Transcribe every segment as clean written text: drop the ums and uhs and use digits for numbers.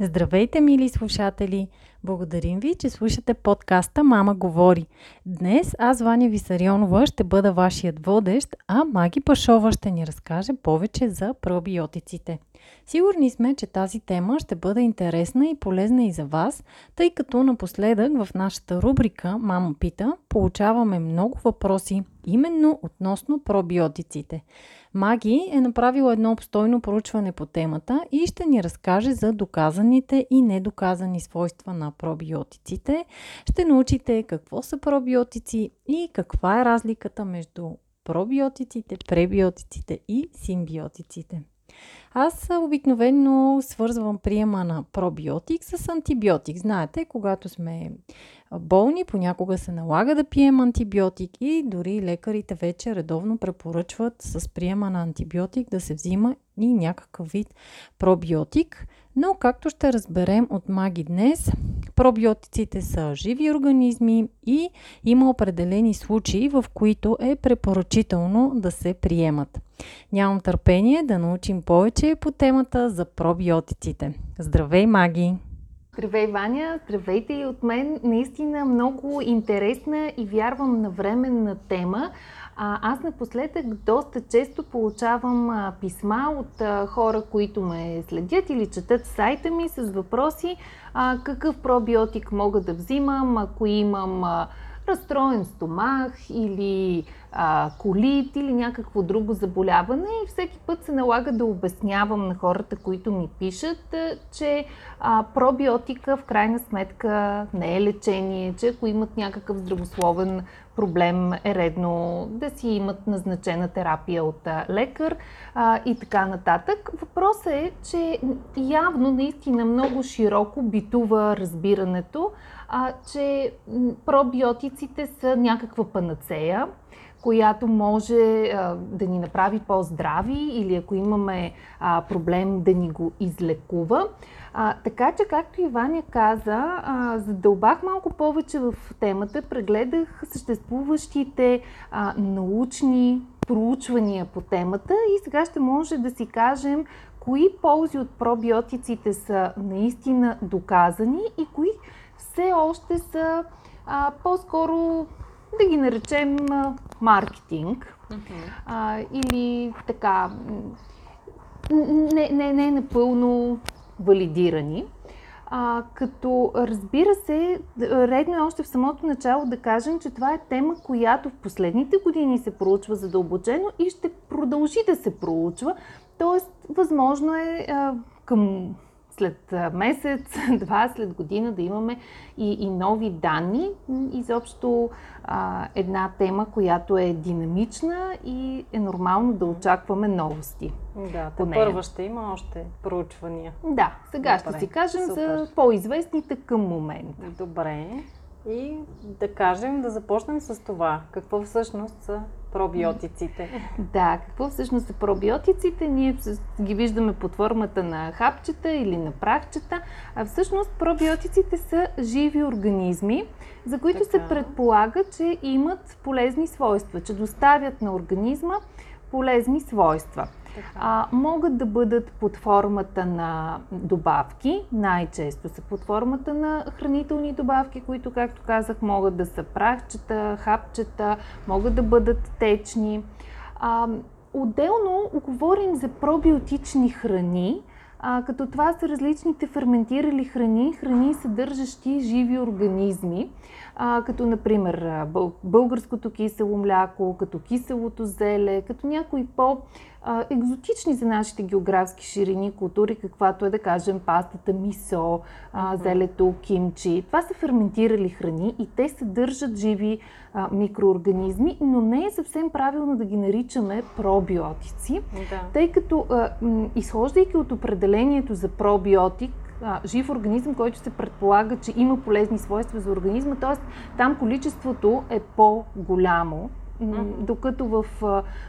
Здравейте, мили слушатели! Благодарим ви, че слушате подкаста Мама говори. Днес аз, Ваня Висарионова, ще бъда вашият водещ, а Маги Пашова ще ни разкаже повече за пробиотиците. Сигурни сме, че тази тема ще бъде интересна и полезна и за вас, тъй като напоследък в нашата рубрика Мамо пита получаваме много въпроси именно относно пробиотиците. Маги е направила едно обстойно проучване по темата и ще ни разкаже за доказаните и недоказани свойства на пробиотиците. Ще научите какво са пробиотици и каква е разликата между пробиотиците, пребиотиците и симбиотиците. Аз обикновено свързвам приема на пробиотик с антибиотик. Знаете, когато сме болни, понякога се налага да пием антибиотик и дори лекарите вече редовно препоръчват с приема на антибиотик да се взима и някакъв вид пробиотик. Но както ще разберем от Маги днес, пробиотиците са живи организми и има определени случаи, в които е препоръчително да се приемат. Нямам търпение да научим повече по темата за пробиотиците. Здравей, Маги! Здравей, Ваня! Здравейте и от мен! Наистина много интересна и вярвам навременна тема. Аз напоследък доста често получавам писма от хора, които ме следят или четат сайта ми с въпроси какъв пробиотик мога да взимам, ако имам разстроен стомах или колит или някакво друго заболяване, и всеки път се налага да обяснявам на хората, които ми пишат, че пробиотика в крайна сметка не е лечение, че ако имат някакъв здравословен проблем е редно да си имат назначена терапия от лекар и така нататък. Въпросът е, че явно наистина много широко битува разбирането, че пробиотиците са някаква панацея, която може да ни направи по-здрави или ако имаме проблем да ни го излекува. Така че, както и Ваня каза, задълбах малко повече в темата, прегледах съществуващите научни проучвания по темата и сега ще може да си кажем кои ползи от пробиотиците са наистина доказани и кои все още са по-скоро, да ги наречем, маркетинг. Okay. Или така, не напълно валидирани. Като, разбира се, редно е още в самото начало да кажем, че това е тема, която в последните години се проучва задълбочено и ще продължи да се проучва. Тоест, възможно е към след месец, два, след година да имаме и нови данни. Изобщо една тема, която е динамична и е нормално да очакваме новости. Да, първо ще има още проучвания. Да, сега добре, ще си кажем за по-известните към момента. Добре. И да кажем, да започнем с това. Какво всъщност са пробиотиците? Да, какво всъщност са пробиотиците? Ние ги виждаме под формата на хапчета или на прахчета. А всъщност пробиотиците са живи организми, за които така се предполага, че имат полезни свойства, че доставят на организма полезни свойства. Могат да бъдат под формата на добавки, най-често са под формата на хранителни добавки, които, както казах, могат да са прахчета, хапчета, могат да бъдат течни. Отделно говорим за пробиотични храни, като това са различните ферментирали храни, съдържащи живи организми, като например българското кисело мляко, като киселото зеле, като някои по-екзотични за нашите географски ширини култури, каквато е, да кажем, пастата мисо, зелето кимчи. Това са ферментирали храни и те съдържат живи микроорганизми, но не е съвсем правилно да ги наричаме пробиотици, тъй като изхождайки от определението за пробиотик, жив организъм, който се предполага, че има полезни свойства за организма, т.е. там количеството е по-голямо, докато в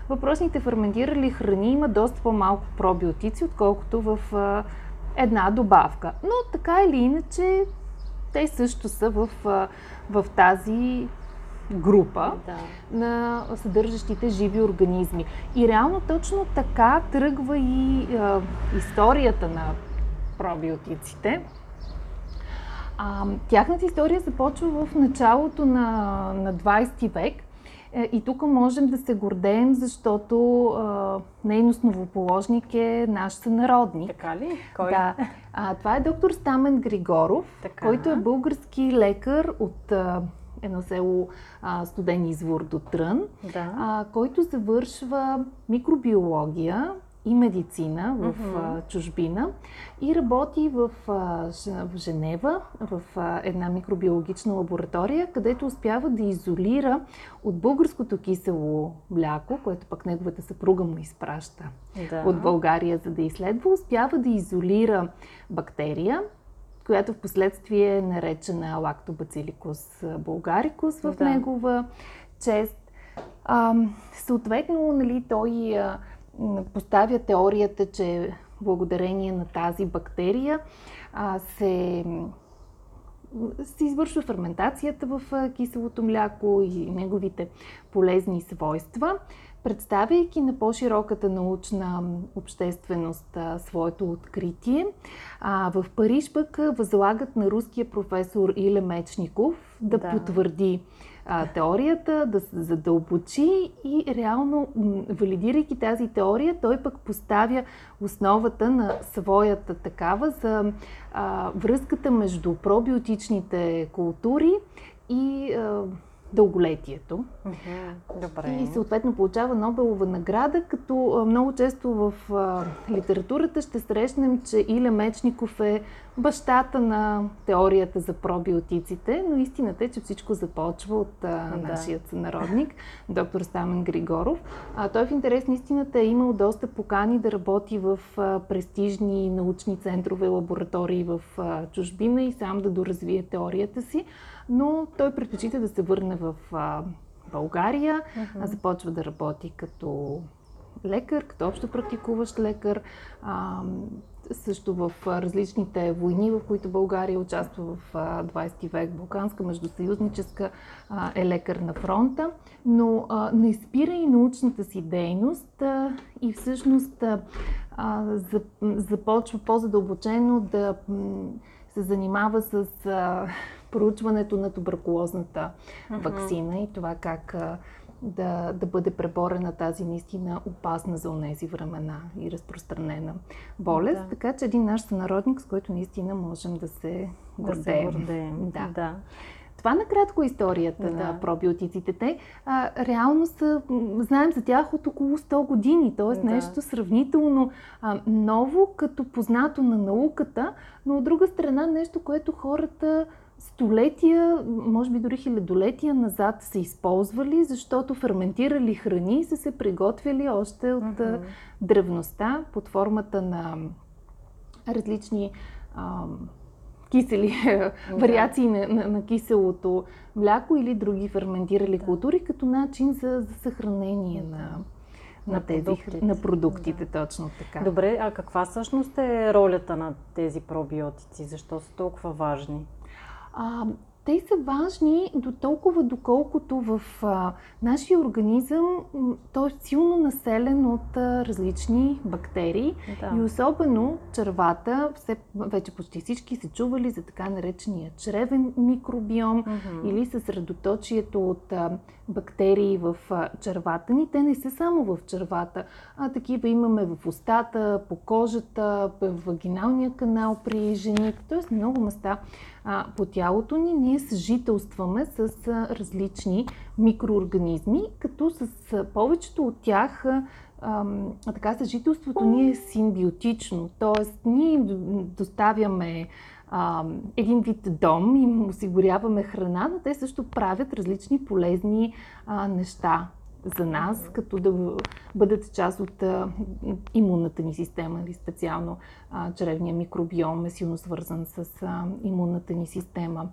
въпросните ферментирали храни има доста по-малко пробиотици, отколкото в една добавка. Но така или иначе, те също са в тази група на съдържащите живи организми. И реално точно така тръгва и историята на пробиотиците. Тяхната история започва в началото на 20 век. И тук можем да се гордеем, защото нейно основоположник е наш сънародник. Така ли? Кой? Да. Това е доктор Стамен Григоров, така, който е български лекар от едно село Студен извор до Трън, който завършва микробиология и медицина в чужбина и работи в Женева, в една микробиологична лаборатория, където успява да изолира от българското кисело мляко, което пък неговата съпруга му изпраща от България, за да изследва, успява да изолира бактерия, която в последствие е наречена Лактобациликус Българикус в негова чест. Съответно, той поставя теорията, че благодарение на тази бактерия се извършва ферментацията в киселото мляко и неговите полезни свойства, представяйки на по-широката научна общественост своето откритие. В Париж пък възлагат на руския професор Илья Мечников да потвърди теорията, да се задълбочи и реално, валидирайки тази теория, той пък поставя основата на своята такава за връзката между пробиотичните култури и дълголетието. Добре. И съответно получава Нобелова награда, като много често в литературата ще срещнем, че Илья Мечников е бащата на теорията за пробиотиците, но истината е, че всичко започва от нашия сънародник, доктор Стамен Григоров. Той в интерес на истината е имал доста покани да работи в престижни научни центрове, лаборатории в чужбина и сам да доразвие теорията си, но той предпочита да се върне в България, започва да работи като лекар, като общо практикуващ лекар, също в различните войни, в които България участва в 20 век, Балканска, междусъюзническа, е лекар на фронта, но не спира и научната си дейност и всъщност започва по-задълбочено да се занимава с проучването на туберкулозната ваксина и това как да бъде преборена тази наистина опасна за онези времена и разпространена болест. Така че един наш сънародник, с който наистина можем да се гордеем. Това накратко е историята на пробиотиците. Те реално знаем за тях от около 100 години, т.е. нещо сравнително ново, като познато на науката, но от друга страна нещо, което хората столетия, може би дори хилядолетия назад са използвали, защото ферментирали храни са се приготвяли още от древността под формата на различни кисели вариации на киселото мляко или други ферментирали култури, като начин за съхранение на продуктите, точно така. Добре, а каква всъщност е ролята на тези пробиотици? Защо са толкова важни? Те са важни до толкова, доколкото в нашия организъм той е силно населен от различни бактерии и особено червата, вече почти всички са чували за така наречения чревен микробиом или съсредоточието от бактерии в червата ни. Те не са само в червата, а такива имаме в устата, по кожата, в вагиналния канал при жените, т.е. много места по тялото ни. Ние съжителстваме с различни микроорганизми, като с повечето от тях така съжителството ни е симбиотично, т.е. ние доставяме един вид дом, им осигуряваме храна, но те също правят различни полезни неща за нас, като да бъдат част от имунната ни система или специално чревния микробиом е силно свързан с имунната ни система.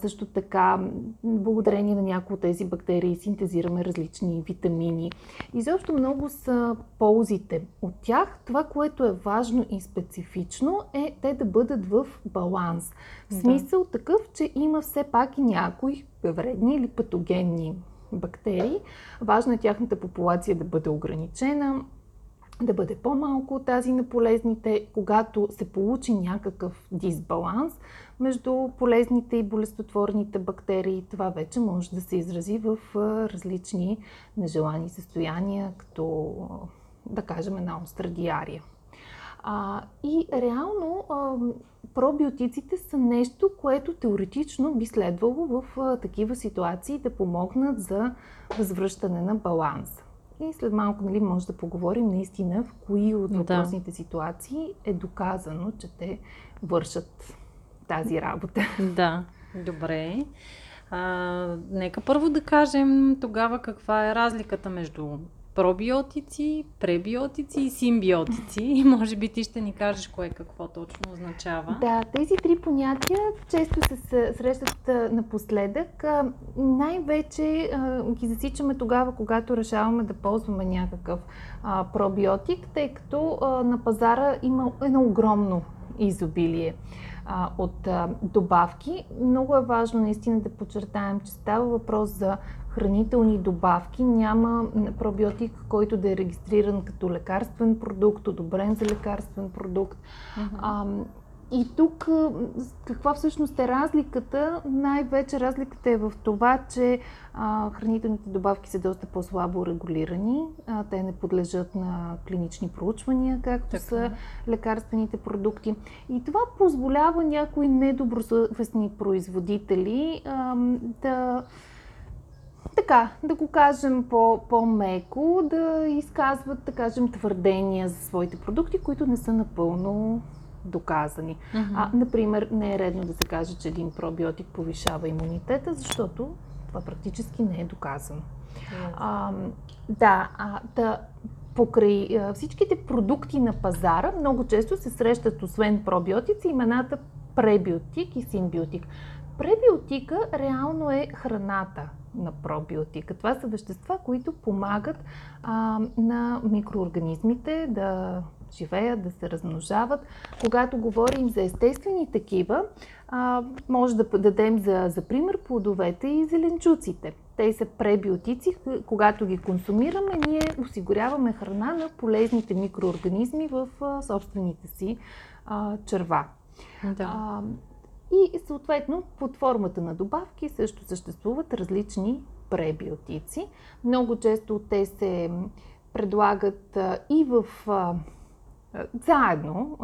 Също така, благодарение на някои от тези бактерии синтезираме различни витамини. Изобщо много са ползите от тях. Това, което е важно и специфично е те да бъдат в баланс. В смисъл такъв, че има все пак и някои вредни или патогенни бактерии. Важно е тяхната популация да бъде ограничена, да бъде по-малко от тази на полезните. Когато се получи някакъв дисбаланс между полезните и болестотворните бактерии, това вече може да се изрази в различни нежелани състояния, като, да кажем, една остра диария. И реално пробиотиците са нещо, което теоретично би следвало в такива ситуации да помогнат за възвръщане на баланс. И след малко може да поговорим наистина в кои от въпросните ситуации е доказано, че те вършат тази работа. Да, добре. Нека първо да кажем тогава каква е разликата между пробиотици, пребиотици и симбиотици. И може би ти ще ни кажеш кое какво точно означава. Да, тези три понятия често се срещат напоследък. Най-вече ги засичаме тогава, когато решаваме да ползваме някакъв пробиотик, тъй като на пазара има едно огромно изобилие от добавки. Много е важно наистина да подчертаем, че става въпрос за хранителни добавки. Няма пробиотик, който да е регистриран като лекарствен продукт, одобрен за лекарствен продукт. И тук каква всъщност е разликата? Най-вече разликата е в това, че хранителните добавки са доста по-слабо регулирани. Те не подлежат на клинични проучвания, както са лекарствените продукти. И това позволява някои недобросъвестни производители да го кажем по-меко, да изказват, да кажем, твърдения за своите продукти, които не са напълно доказани. Например, не е редно да се каже, че един пробиотик повишава имунитета, защото това практически не е доказано. Покрай всичките продукти на пазара много често се срещат, освен пробиотици, имената пребиотик и симбиотик. Пребиотика реално е храната на пробиотика. Това са вещества, които помагат на микроорганизмите да живеят, да се размножават. Когато говорим за естествени такива, може да дадем за пример плодовете и зеленчуците. Те са пребиотици. Когато ги консумираме, ние осигуряваме храна на полезните микроорганизми в собствените си черва. И съответно под формата на добавки също съществуват различни пребиотици. Много често те се предлагат и заедно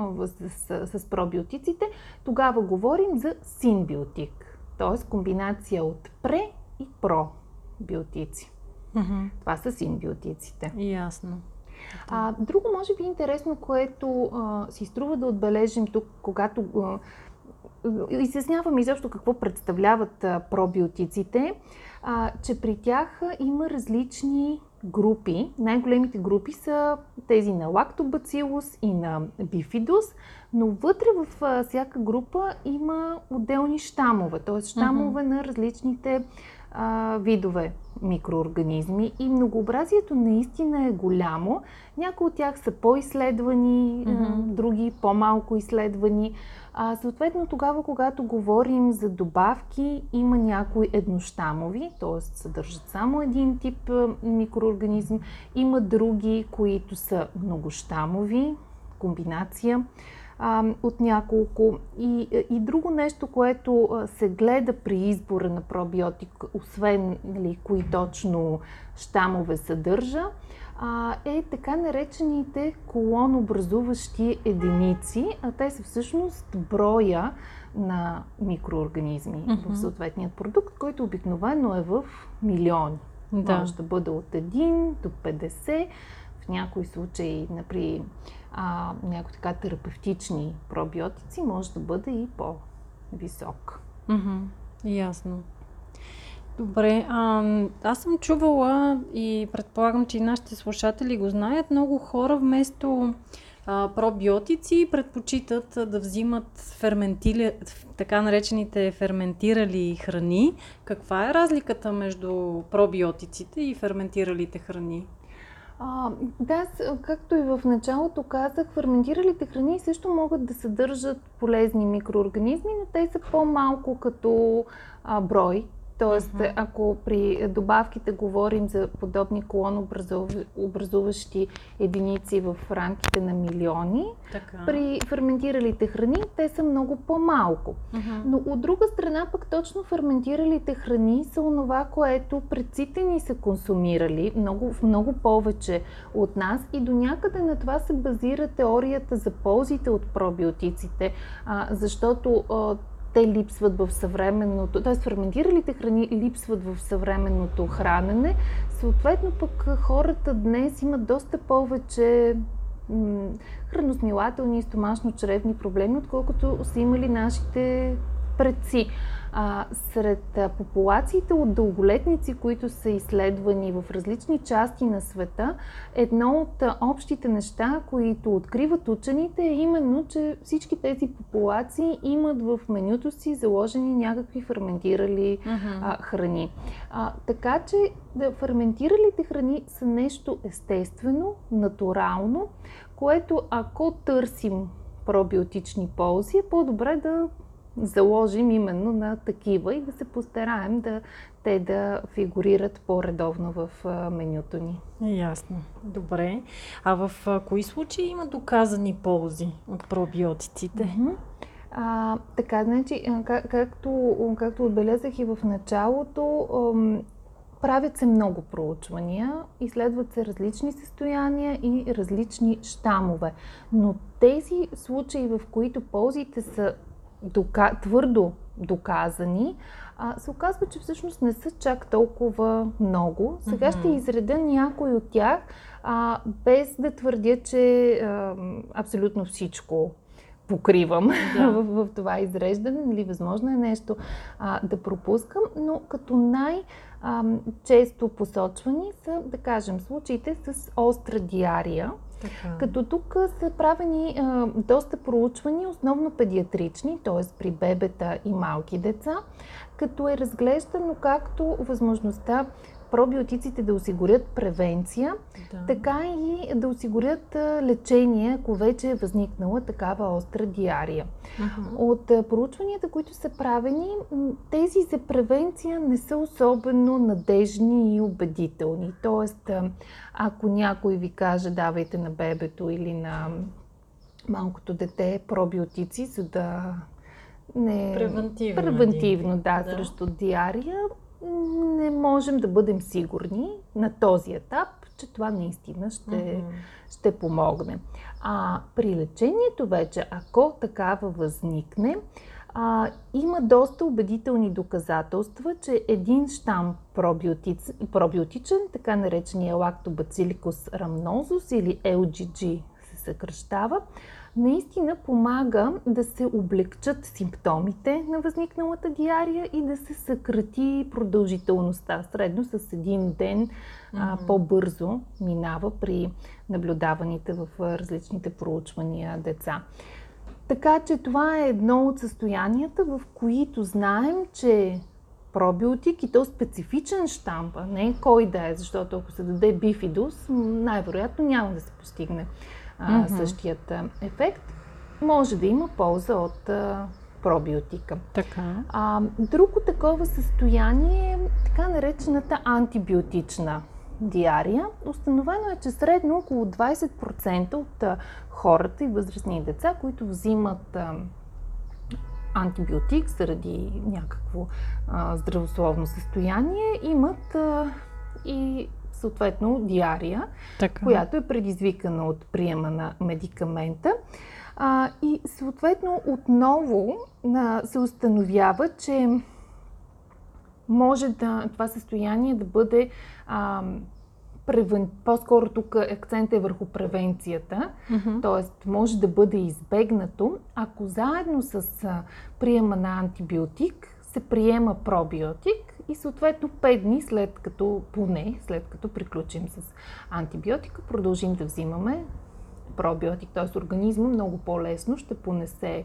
с пробиотиците. Тогава говорим за симбиотик, т.е. комбинация от пре и пробиотици. Това са симбиотиците. Ясно. Друго може би интересно, което си струва да отбележим тук, когато изясняваме изобщо какво представляват пробиотиците, че при тях има различни групи. Най-големите групи са тези на лактобацилус и на бифидус, но вътре в всяка група има отделни щамове, т.е. щамове на различните видове микроорганизми и многообразието наистина е голямо. Някои от тях са по-изследвани, други по-малко изследвани. Съответно тогава, когато говорим за добавки, има някои еднощамови, т.е. съдържат само един тип микроорганизм. Има други, които са многощамови, комбинация от няколко. И друго нещо, което се гледа при избора на пробиотик, освен кои точно щамове съдържа, е така наречените колонобразуващи единици, а те са всъщност броя на микроорганизми в съответния продукт, който обикновено е в милиони. Може да бъде от 1 до 50, в някои случаи, например, някои така терапевтични пробиотици, може да бъде и по-висок. Ясно. Добре, аз съм чувала и предполагам, че и нашите слушатели го знаят. Много хора вместо пробиотици предпочитат да взимат така наречените ферментирали храни. Каква е разликата между пробиотиците и ферментиралите храни? Да, както и в началото казах, ферментиралите храни също могат да съдържат полезни микроорганизми, но те са по-малко като брой. Тоест, ако при добавките говорим за подобни колонобразуващи единици в рамките на милиони, така. При ферментиралите храни те са много по-малко. Но от друга страна пък точно ферментиралите храни са онова, което предците ни са консумирали много повече от нас и до някъде на това се базира теорията за ползите от пробиотиците, защото те липсват в съвременното, т.е. ферментиралите храни липсват в съвременното хранене. Съответно пък хората днес имат доста повече храносмилателни и стомашно-чревни проблеми, отколкото са имали нашите предци. Сред популациите от дълголетници, които са изследвани в различни части на света, едно от общите неща, които откриват учените, е именно, че всички тези популации имат в менюто си заложени някакви ферментирали храни. Така че ферментиралите храни са нещо естествено, натурално, което ако търсим пробиотични ползи, е по-добре да заложим именно на такива и да се постараем да фигурират по-редовно в менюто ни. Ясно. Добре. А в кои случаи има доказани ползи от пробиотиците? Така, значи, както отбелязах и в началото, правят се много проучвания, изследват се различни състояния и различни щамове. Но тези случаи, в които ползите са твърдо доказани, се оказва, че всъщност не са чак толкова много. Сега ще изредя някой от тях, без да твърдя, че абсолютно всичко покривам в това изреждане, нали, възможно е нещо да пропускам, но като най-често посочвани са, да кажем, случаите с остра диария. Така. Като тук са правени доста проучвания, основно педиатрични, т.е. при бебета и малки деца, като е разглеждано както възможността пробиотиците да осигурят превенция, така и да осигурят лечение, ако вече е възникнала такава остра диария. От проучванията, които са правени, тези за превенция не са особено надежни и убедителни. Тоест, ако някой ви каже, давайте на бебето или на малкото дете пробиотици, за да не... Превентивно, да, срещу диария, не можем да бъдем сигурни на този етап, че това наистина ще помогне. При лечението вече, ако такава възникне, има доста убедителни доказателства, че един щам пробиотичен, така наречения Lactobacillus rhamnosus или LGG се съкръщава, наистина помага да се облегчат симптомите на възникналата диария и да се съкрати продължителността. Средно с един ден по-бързо минава при наблюдаваните в различните проучвания деца. Така че това е едно от състоянията, в които знаем, че пробиотик и то специфичен щам, не кой да е, защото ако се даде бифидус, най-вероятно няма да се постигне същият ефект, може да има полза от пробиотика. Така. Друго такова състояние е така наречената антибиотична диария. Установено е, че средно около 20% от хората и възрастни деца, които взимат антибиотик заради някакво здравословно състояние, имат и съответно диария, така, която е предизвикана от приема на медикамента. И съответно отново се установява, че може това състояние да бъде по-скоро тук акцентът е върху превенцията, т.е. може да бъде избегнато, ако заедно с приема на антибиотик се приема пробиотик и съответно 5 дни след като, поне след като приключим с антибиотика, продължим да взимаме пробиотик, т.е. организма много по-лесно ще понесе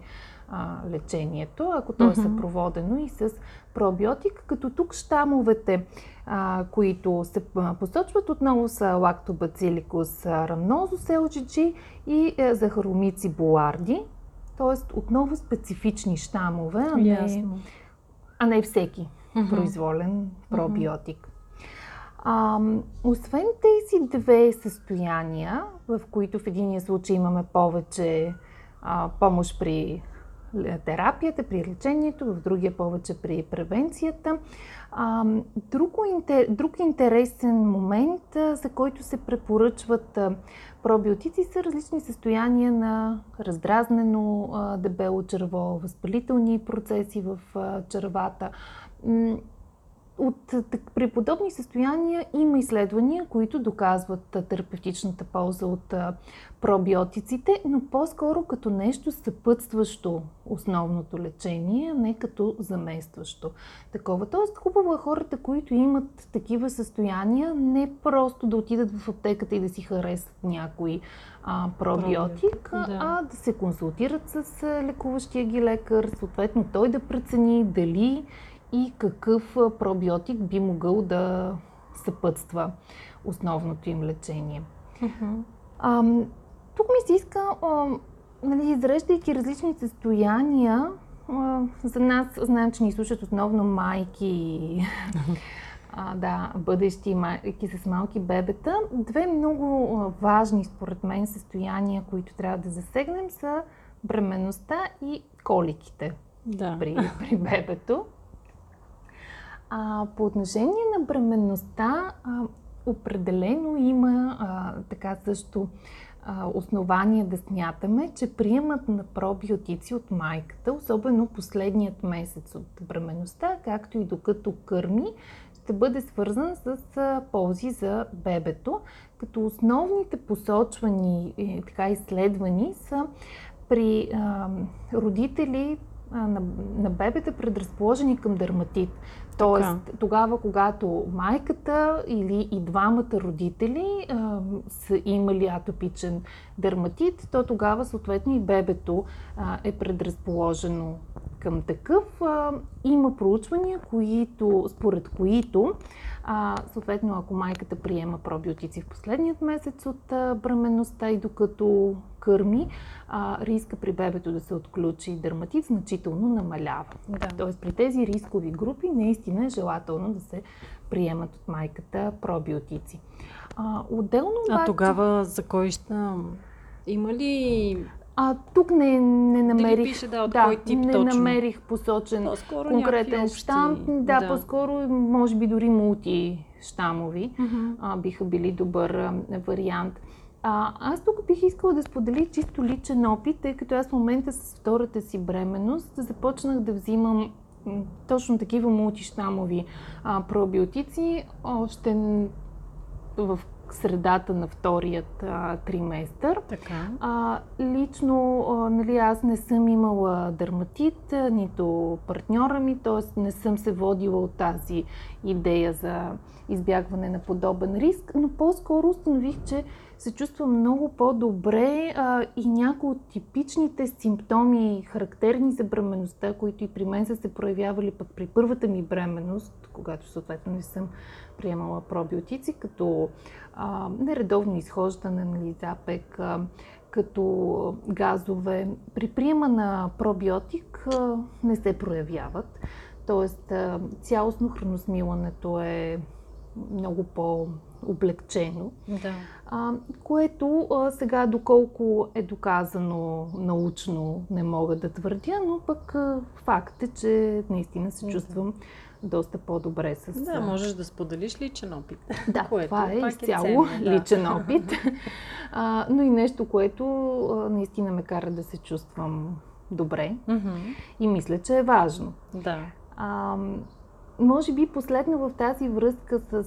лечението, ако то е съпроводено и с пробиотик, като тук щамовете, които се посочват отново са Lactobacillus rhamnosus, LGG и захаромици буларди, т.е. отново специфични щамове, а не всеки произволен пробиотик. Освен тези две състояния, в които в единия случай имаме повече помощ при терапията, при лечението, в другия повече при превенцията. Друг интересен момент, за който се препоръчват пробиотици, са различни състояния на раздразнено дебело черво, възпалителни процеси в червата. При подобни състояния има изследвания, които доказват терапевтичната полза от пробиотиците, но по-скоро като нещо съпътстващо основното лечение, не като заместващо такова. Тоест, хубаво е хората, които имат такива състояния, не просто да отидат в аптеката и да си харесат някой пробиотик, а да се консултират с лекуващия ги лекар, съответно той да прецени дали и какъв пробиотик би могъл да съпътства основното им лечение. Тук ми се иска, изреждайки различни състояния, за нас, знаем, че ни слушат основно майки, бъдещи майки с малки бебета. Две много важни, според мен, състояния, които трябва да засегнем, са бременността и коликите при бебето. По отношение на бременността, определено има така също основание да смятаме, че приемът на пробиотици от майката, особено последният месец от бременността, както и докато кърми, ще бъде свързан с ползи за бебето, като основните посочвани така изследвани са при родители на бебета, предразположени към дерматит. Тоест, тогава, когато майката или и двамата родители са имали атопичен дерматит, то тогава съответно и бебето е предразположено към такъв. Има проучвания, според които съответно, ако майката приема пробиотици в последният месец от бременността и докато кърми, риска при бебето да се отключи дерматит значително намалява. Тоест, при тези рискови групи наистина е желателно да се приемат от майката пробиотици. Отделно обаче... тогава за кой ще... Има ли... тук не намерих, пише, кой тип не намерих посочен по-скоро конкретен щам. По-скоро, може би дори мултиштамови биха били добър вариант. Аз тук бих искала да споделя чисто личен опит, тъй като аз в момента с втората си бременност започнах да взимам точно такива мултиштамови пробиотици още в средата на вторият триместър. Лично аз не съм имала дерматит, нито партньора ми, т.е. не съм се водила от тази идея за избягване на подобен риск, но по-скоро установих, че се чувствам много по-добре и някои от типичните симптоми, характерни за бременността, които и при мен са се проявявали пък при първата ми бременност, когато съответно не съм приемала пробиотици, като нередовно изхождане, запек, като газове. При приема на пробиотик не се проявяват, т.е. цялостно храносмилането е много по-облегчено, което сега доколко е доказано научно не мога да твърдя, но пък факт е, че наистина се чувствам доста по-добре с това. Можеш да споделиш личен опит. Това е изцяло личен опит, но и нещо, което наистина ме кара да се чувствам добре и мисля, че е важно. Може би последно в тази връзка с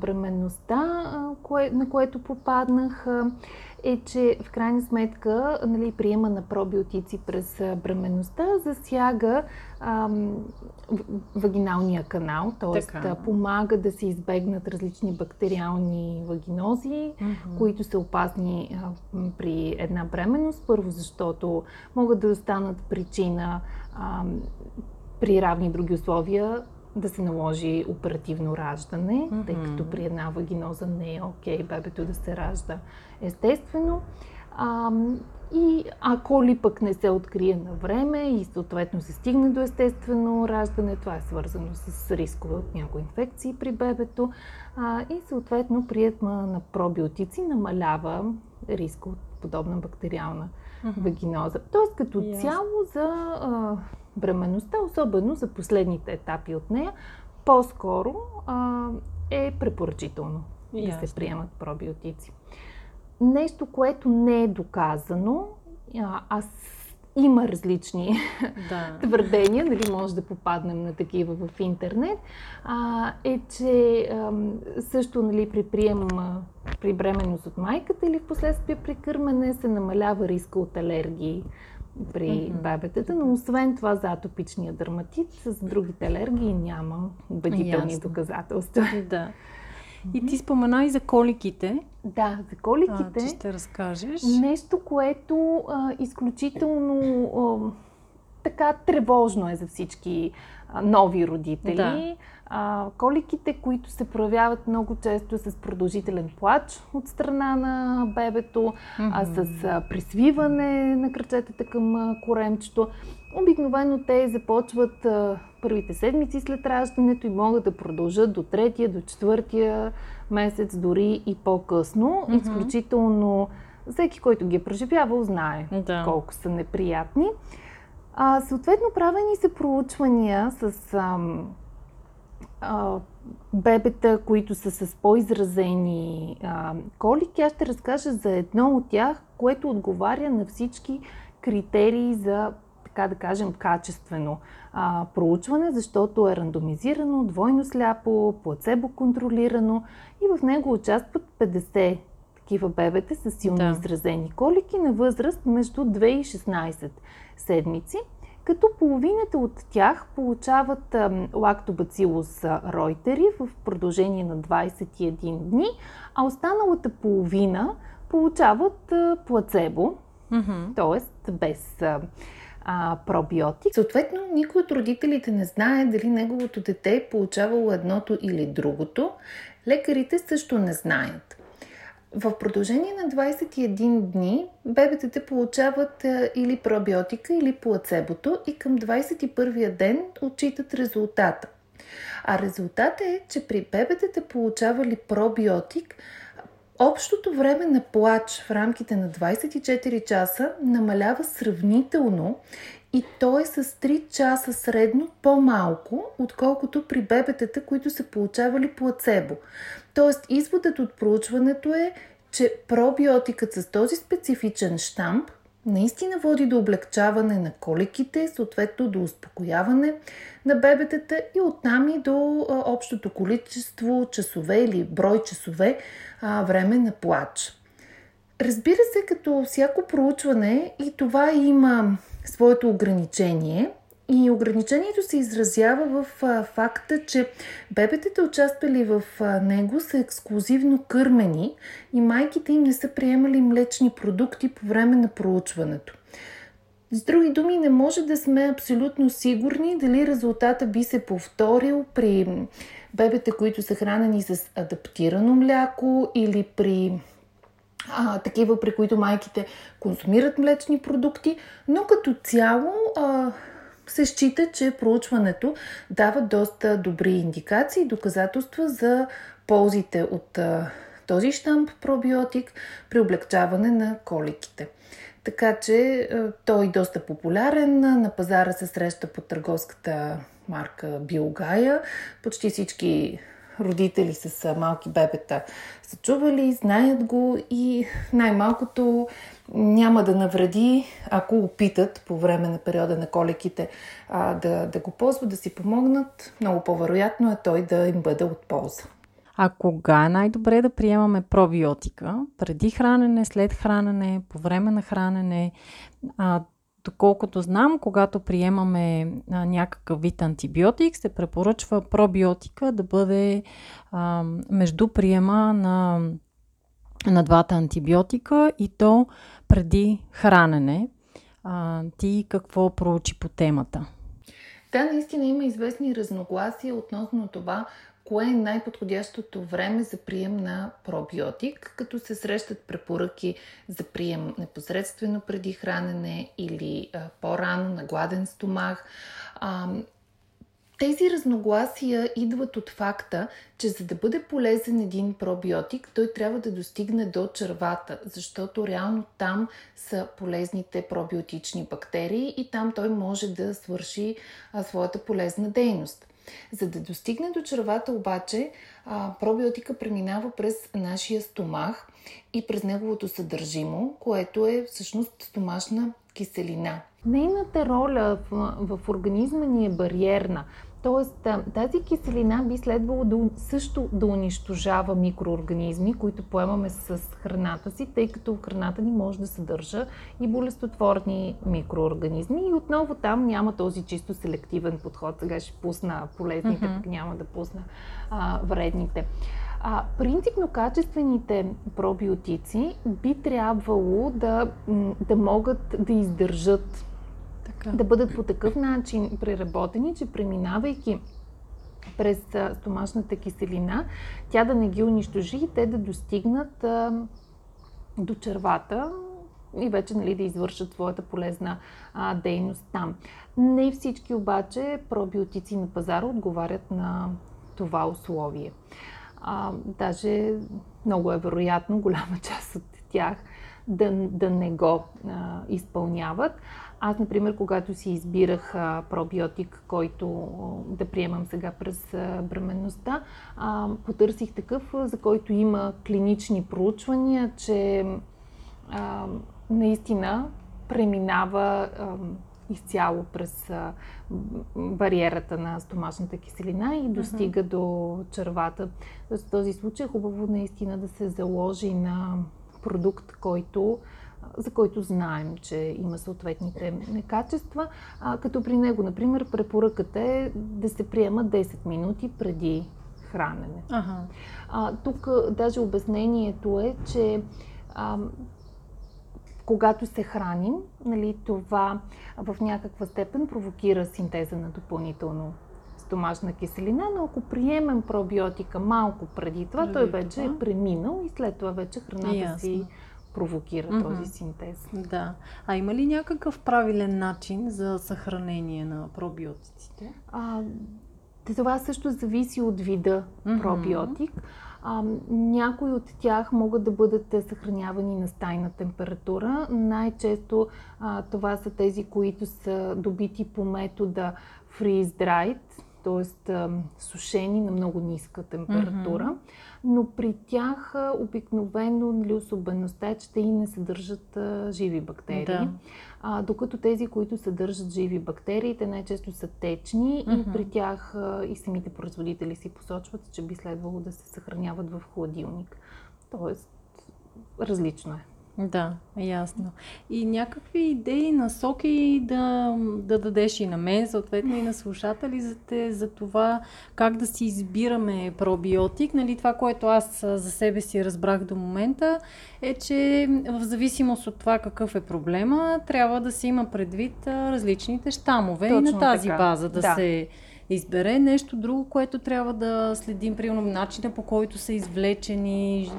бременността, на което попаднах, е, че в крайна сметка, нали, приема на пробиотици през бременността засяга вагиналния канал, т.е. помага да се избегнат различни бактериални вагинози, които са опасни при една бременност. Първо, защото могат да станат причина при равни други условия да се наложи оперативно раждане, тъй като при една вагиноза не е окей бебето да се ражда естествено. И ако ли пък не се открие на време и съответно се стигне до естествено раждане, това е свързано с рискове от някои инфекции при бебето и съответно приема на пробиотици намалява риска от подобна бактериална вагиноза. Тоест като цяло за бременността, особено за последните етапи от нея, по-скоро е препоръчително да се приемат пробиотици. Нещо, което не е доказано, има различни твърдения, нали, може да попаднем на такива в интернет, е, че също, нали, при прием при бременност от майката или в последствие при кърмене се намалява риска от алергии при бебетата, но освен това за атопичния дерматит, с другите алергии няма убедителни доказателства. Да. И ти спомена и за коликите. Да, за коликите. Ти ще разкажеш. Нещо, което изключително така тревожно е за всички нови родители. Да. Коликите, които се проявяват много често с продължителен плач от страна на бебето, с присвиване на кръчетата към коремчето. Обикновено те започват първите седмици след раждането и могат да продължат до третия, до четвъртия месец, дори и по-късно. Изключително всеки, който ги е преживявал, знае колко са неприятни. Съответно, правени са проучвания с бебета, които са с по-изразени колики. Аз ще разкажа за едно от тях, което отговаря на всички критерии за, така да кажем, качествено проучване, защото е рандомизирано, двойно сляпо, плацебо контролирано и в него участват 50 такива бебета с силно изразени колики на възраст между 2 и 16 седмици, като половината от тях получават Lactobacillus reuteri в продължение на 21 дни, а останалата половина получават плацебо, т.е. без пробиотик. Съответно, никой от родителите не знае дали неговото дете е получавало едното или другото. Лекарите също не знаят. В продължение на 21 дни бебетата получават или пробиотика, или плацебото и към 21-я ден отчитат резултата. А резултатът е, че при бебетата получавали пробиотик, общото време на плач в рамките на 24 часа намалява сравнително и то е с 3 часа средно по-малко, отколкото при бебетата, които са получавали плацебо. Тоест, изводът от проучването е, че пробиотикът с този специфичен щамп наистина води до облегчаване на коликите, съответно до успокояване на бебетата и оттам и до общото количество часове или брой часове време на плач. Разбира се, като всяко проучване и това има своето ограничение и ограничението се изразява в факта, че бебетата, участвали в него, са ексклузивно кърмени и майките им не са приемали млечни продукти по време на проучването. С други думи, не може да сме абсолютно сигурни дали резултата би се повторил при бебета, които са хранени с адаптирано мляко или при такива, при които майките консумират млечни продукти, но като цяло се счита, че проучването дава доста добри индикации и доказателства за ползите от този щамп пробиотик при облегчаване на коликите. Така че той е доста популярен, на пазара се среща под търговската марка Билгая. Почти всички родители с малки бебета са чували, знаят го и най-малкото няма да навреди, ако опитат по време на периода на коликите да го ползват, да си помогнат. Много по-вероятно е той да им бъде от полза. А кога е най-добре да приемаме пробиотика? Преди хранене, след хранене, по време на хранене? Доколкото знам, когато приемаме някакъв вид антибиотик, се препоръчва пробиотика да бъде между приема на двата антибиотика и то преди хранене. Ти какво проучи по темата? Да, наистина има известни разногласия относно това, кое е най-подходящото време за прием на пробиотик, като се срещат препоръки за прием непосредствено преди хранене или по-рано на гладен стомах. Тези разногласия идват от факта, че за да бъде полезен един пробиотик, той трябва да достигне до червата, защото реално там са полезните пробиотични бактерии и там той може да свърши своята полезна дейност. За да достигне до червата обаче, пробиотика преминава през нашия стомах и през неговото съдържимо, което е всъщност стомашна киселина. Нейната роля в организма ни е бариерна. Тоест, тази киселина би следвало също да унищожава микроорганизми, които поемаме с храната си, тъй като храната ни може да съдържа и болестотворни микроорганизми. И отново там няма този чисто селективен подход. Сега ще пусна полезните, няма да пусна вредните. Принципно качествените пробиотици би трябвало да могат да издържат, да бъдат по такъв начин преработени, че преминавайки през стомашната киселина, тя да не ги унищожи и те да достигнат до червата и вече да извършат своята полезна дейност там. Не всички обаче пробиотици на пазара отговарят на това условие. Даже много е вероятно голяма част от тях да не го изпълняват. Аз, например, когато си избирах пробиотик, който да приемам сега през бременността, потърсих такъв, за който има клинични проучвания, че наистина преминава изцяло през бариерата на стомашната киселина и достига до червата. В този случай е хубаво наистина да се заложи на продукт, за който знаем, че има съответните качества, като при него, например, препоръката е да се приема 10 минути преди хранене. Тук даже обяснението е, че когато се храним, това в някаква степен провокира синтеза на допълнително стомашна киселина, но ако приемем пробиотика малко преди това, той вече е преминал и след това вече храната си провокира този синтез. Да. А има ли някакъв правилен начин за съхранение на пробиотиците? Това също зависи от вида пробиотик. Някои от тях могат да бъдат съхранявани на стайна температура. Най-често това са тези, които са добити по метода freeze-dried, т.е. сушени на много ниска температура, но при тях обикновено особеността е, че те и не съдържат живи бактерии. Да. Докато тези, които съдържат живи бактерии, те най-често са течни и при тях и самите производители си посочват, че би следвало да се съхраняват в хладилник. Тоест, различно е. Да, ясно. И някакви идеи, насоки да дадеш и на мен, съответно и на слушателите за това как да си избираме пробиотик. Това, което аз за себе си разбрах до момента, е, че в зависимост от това какъв е проблема, трябва да се има предвид различните щамове. Точно и на тази база да се избере. Нещо друго, което трябва да следим, примерно начина, по който са извлечени.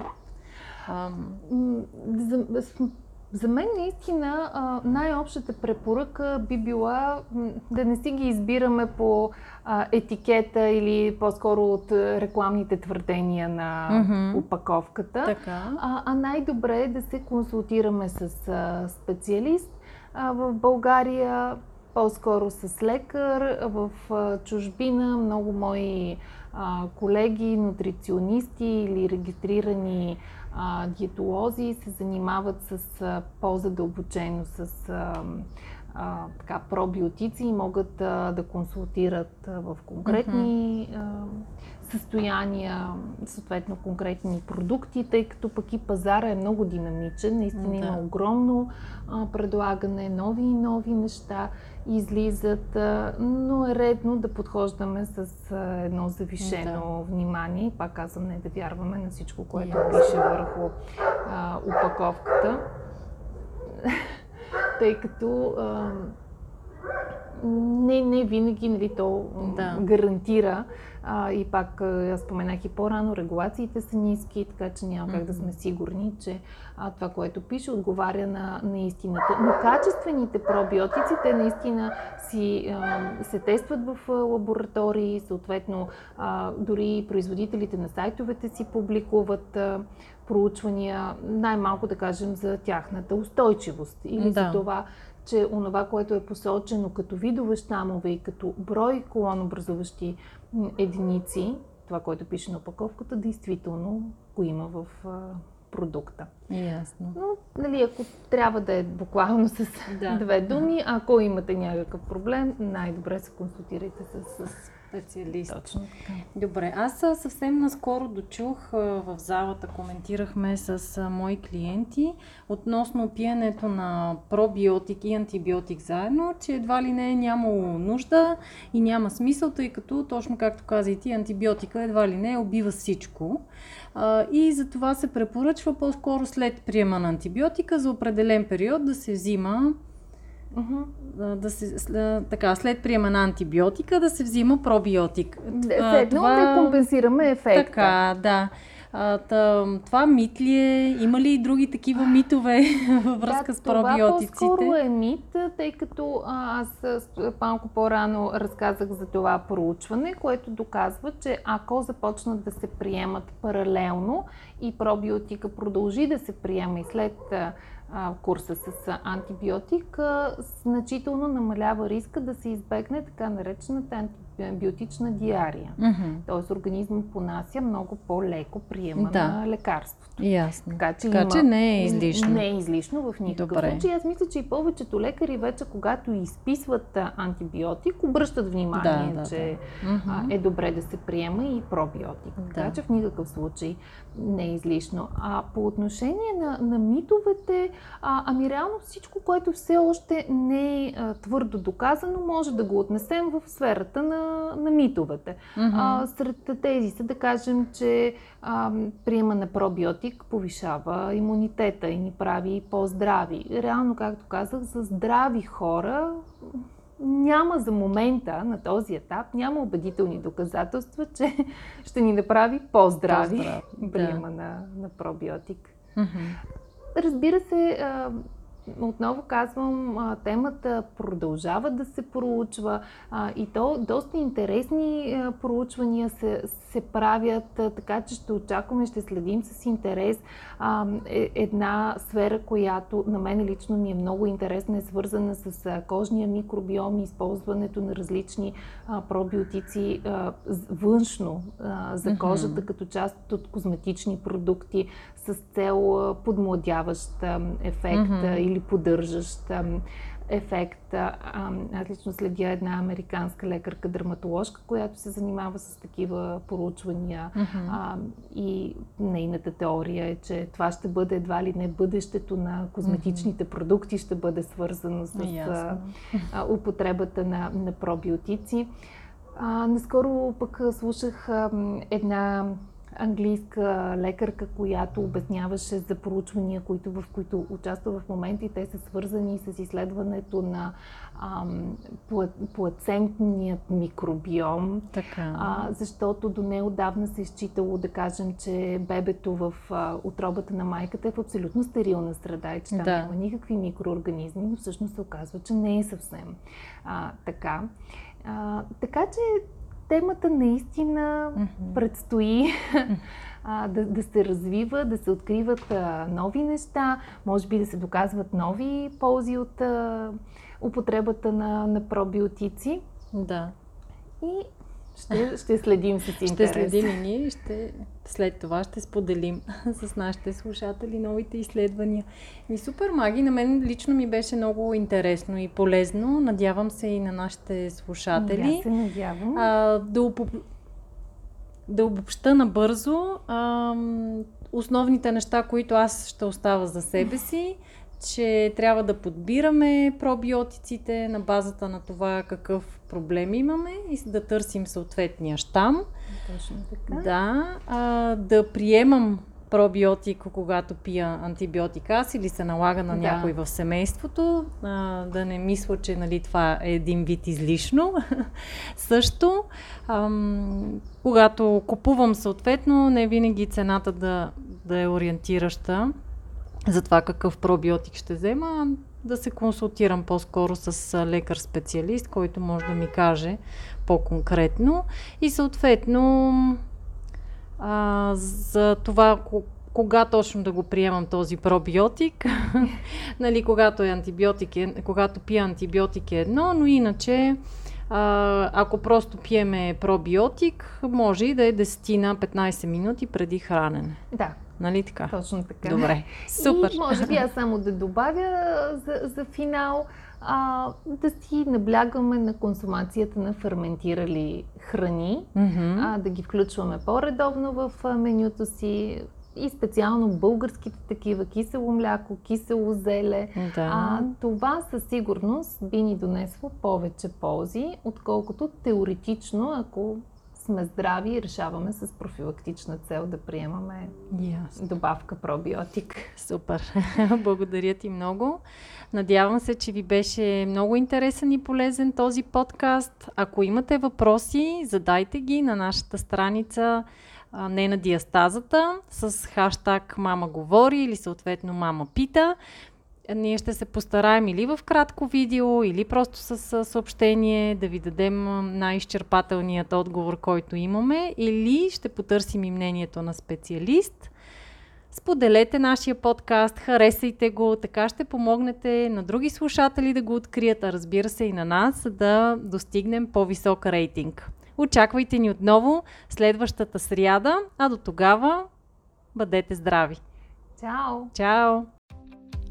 За мен наистина най-общата препоръка би била да не си ги избираме по етикета или по-скоро от рекламните твърдения на опаковката, а най-добре е да се консултираме с специалист. В България по-скоро с лекар, в чужбина много мои колеги, нутриционисти или регистрирани диетолози се занимават с по-задълбочено с пробиотици и могат да консултират в конкретни състояния, съответно конкретни продукти, тъй като пък и пазара е много динамичен, наистина да. Има огромно предлагане, нови и нови неща излизат, но е редно да подхождаме с едно завишено внимание и пак казвам, не да вярваме на всичко, което пише върху опаковката, тъй като не винаги, нали, то гарантира. И пак аз споменах и по-рано, регулациите са ниски, така че няма как да сме сигурни, че това, което пише, отговаря на истината. Но качествените пробиотици, те наистина се тестват в лаборатории, съответно дори производителите на сайтовете си публикуват проучвания, най-малко да кажем за тяхната устойчивост или за това, че онова, което е посочено като видове щамове и като брой колонобразуващи единици, това, което пише на опаковката, действително го има в продукта. Ясно. Но, нали, ако трябва да е буквално с две думи, ако имате някакъв проблем, най-добре се консултирайте с специалист. Точно така. Добре, аз съвсем наскоро дочух, в залата коментирахме с мои клиенти относно пиенето на пробиотик и антибиотик заедно, че едва ли не е нямало нужда и няма смисъл, тъй като точно както каза и ти, антибиотика едва ли не убива всичко. И затова се препоръчва по-скоро след приема на антибиотика за определен период да се взима след приема на антибиотика да се взима пробиотик. Следно да компенсираме ефекта. Така, да. Това мит ли е? Има ли и други такива митове във връзка с пробиотиците? Това по-скоро е мит, тъй като аз малко по-рано разказах за това проучване, което доказва, че ако започнат да се приемат паралелно и пробиотика продължи да се приема и след курса с антибиотик, значително намалява риска да се избегне така наречената антибиотична диария. Тоест организмът понася много по-леко приема на лекарството. Ясно. Така че не е излишно. Не е излишно в никакъв случай. Аз мисля, че и повечето лекари вече, когато изписват антибиотик, обръщат внимание, че е добре да се приема и пробиотик. Така че в никакъв случай не е излишно. А по отношение на митовете, ами реално всичко, което все още не е твърдо доказано, може да го отнесем в сферата на митовете. Сред тези са да кажем, че приема на пробиотик повишава имунитета и ни прави по-здрави. Реално, както казах, за здрави хора няма за момента, на този етап, няма убедителни доказателства, че ще ни направи по-здрави приема на пробиотик. Разбира се, отново казвам, темата продължава да се проучва и то доста интересни проучвания се правят, така че ще очакваме, ще следим с интерес. Една сфера, която на мен лично ми е много интересна, е свързана с кожния микробиом и използването на различни пробиотици външно за кожата, като част от козметични продукти с цел подмладяващ ефект или поддържащ ефект. Аз лично следя една американска лекарка-дерматоложка, която се занимава с такива поручвания и нейната теория е, че това ще бъде едва ли не бъдещето на козметичните продукти, ще бъде свързано с употребата на пробиотици. Наскоро пък слушах една английска лекарка, която обясняваше за проучвания, в които участва в момента и те са свързани с изследването на плацентният микробиом, защото до неотдавна се е считало, да кажем, че бебето в утробата на майката е в абсолютно стерилна среда и че там няма никакви микроорганизми, но всъщност се оказва, че не е съвсем така. Така че темата наистина предстои да се развива, да се откриват нови неща, може би да се доказват нови ползи от употребата на пробиотици. Да. И ще следим с интерес. Ще следим и ние, след това ще споделим с нашите слушатели новите изследвания. И супер, Маги, на мен лично ми беше много интересно и полезно. Надявам се и на нашите слушатели. Да, се надявам. Да обобща набързо основните неща, които аз ще оставя за себе си, че трябва да подбираме пробиотиците на базата на това какъв проблем имаме и да търсим съответния щам. Точно така. Да, да приемам пробиотик, когато пия антибиотик аз или се налага на някой в семейството. Да не мисля, че нали, това е един вид излишно. Също, когато купувам съответно, не винаги цената да е ориентираща за това какъв пробиотик ще взема, да се консултирам по-скоро с лекар-специалист, който може да ми каже по-конкретно. И съответно за това кога точно да го приемам този пробиотик, нали, когато е антибиотик, когато пия антибиотик е едно, но иначе ако просто пиеме пробиотик, може и да е 10-15 минути преди хранене. Да. Нали така? Точно така. Добре, супер. И може би аз само да добавя за финал, да си наблягаме на консумацията на ферментирали храни, да ги включваме по-редовно в менюто си и специално българските такива, кисело мляко, кисело зеле. Да. Това със сигурност би ни донесло повече ползи, отколкото теоретично, ако сме здрави и решаваме с профилактична цел да приемаме добавка пробиотик. Супер! Благодаря ти много. Надявам се, че ви беше много интересен и полезен този подкаст. Ако имате въпроси, задайте ги на нашата страница Не на диастазата с хаштаг Мама говори или съответно Мама пита. Ние ще се постараем или в кратко видео, или просто с съобщение да ви дадем най-изчерпателният отговор, който имаме, или ще потърсим и мнението на специалист. Споделете нашия подкаст, харесайте го, така ще помогнете на други слушатели да го открият, а разбира се и на нас, да достигнем по-висок рейтинг. Очаквайте ни отново следващата сряда, а до тогава бъдете здрави! Чао! Чао!